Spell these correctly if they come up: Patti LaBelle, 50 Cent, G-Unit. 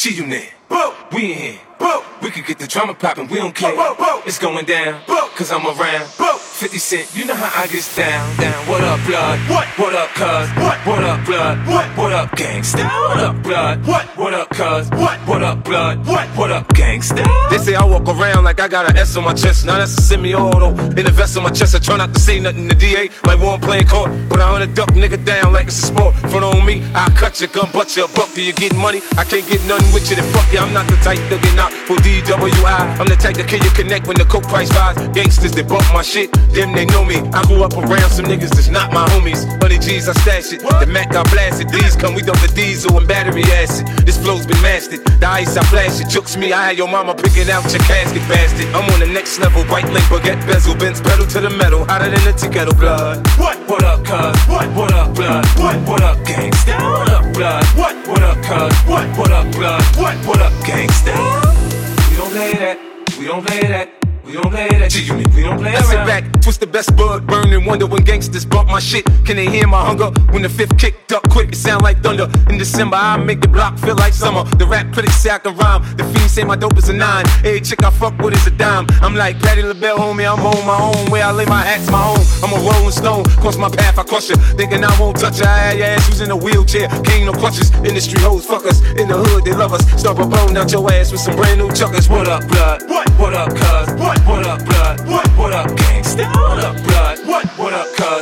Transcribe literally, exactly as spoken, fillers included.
G-Unit, we in here, we could get the drama poppin', we don't care, it's going down, cause I'm around, fifty cent, you know how I get down, down, what up blood, what, what up cuz, what, what up blood, what, what up gangsta, what up blood, what, what up cuz, what, what up blood, what, what up gangsta. They say I walk around like I got an S on my chest, now that's a semi-auto, in a vest on my chest, I try not to say nothing to D A, like one playing court, but I hunt a duck nigga down like it's a sport, front on me, I cut your gun, butt your buck, do you get money, I can't get nothing with you, then fuck you, I'm not the type to get knocked for D W I. I'm the type that can you connect when the coke price rise. Gangsters, they bump my shit, them they know me. I grew up around some niggas that's not my homies. Honey G's, I stash it, the Mac, I blast it. These come, we dump the diesel and battery acid. This flow's been mastered, the ice, I flash it. Chooks me, I had your mama picking out your casket, bastard. I'm on the next level, right link, baguette bezel, Benz pedal to the metal, hotter than a tea kettle, blood. What, what up, cuz? What, what up, blood? What, what up, gangsta? What up, blood? What, what up, cuz? What, what up, blood? What, what up, gangsta? We don't play that, we don't play that. We don't play that G-Unit, we don't play that. I sit back, twist the best bud, burn and wonder when gangsters bump my shit. Can they hear my hunger? When the fifth kicked up quick, it sound like thunder. In December, I make the block feel like summer. The rap critics say I can rhyme. The fiends say my dope is a nine. Every chick I fuck with is a dime. I'm like Patti LaBelle, homie, I'm on my own. Where I lay my hat's my own. I'm a rolling stone, cross my path, I crush her. Thinking I won't touch her, I had your ass who's in a wheelchair. King no crutches, industry hoes fuck us. In the hood, they love us. Stop a bone out your ass with some brand new chuckers. What up, blood? What, what up, cuz? What? What up, blood? What, what up, gangsta? What up, blood? What, what up, cuz?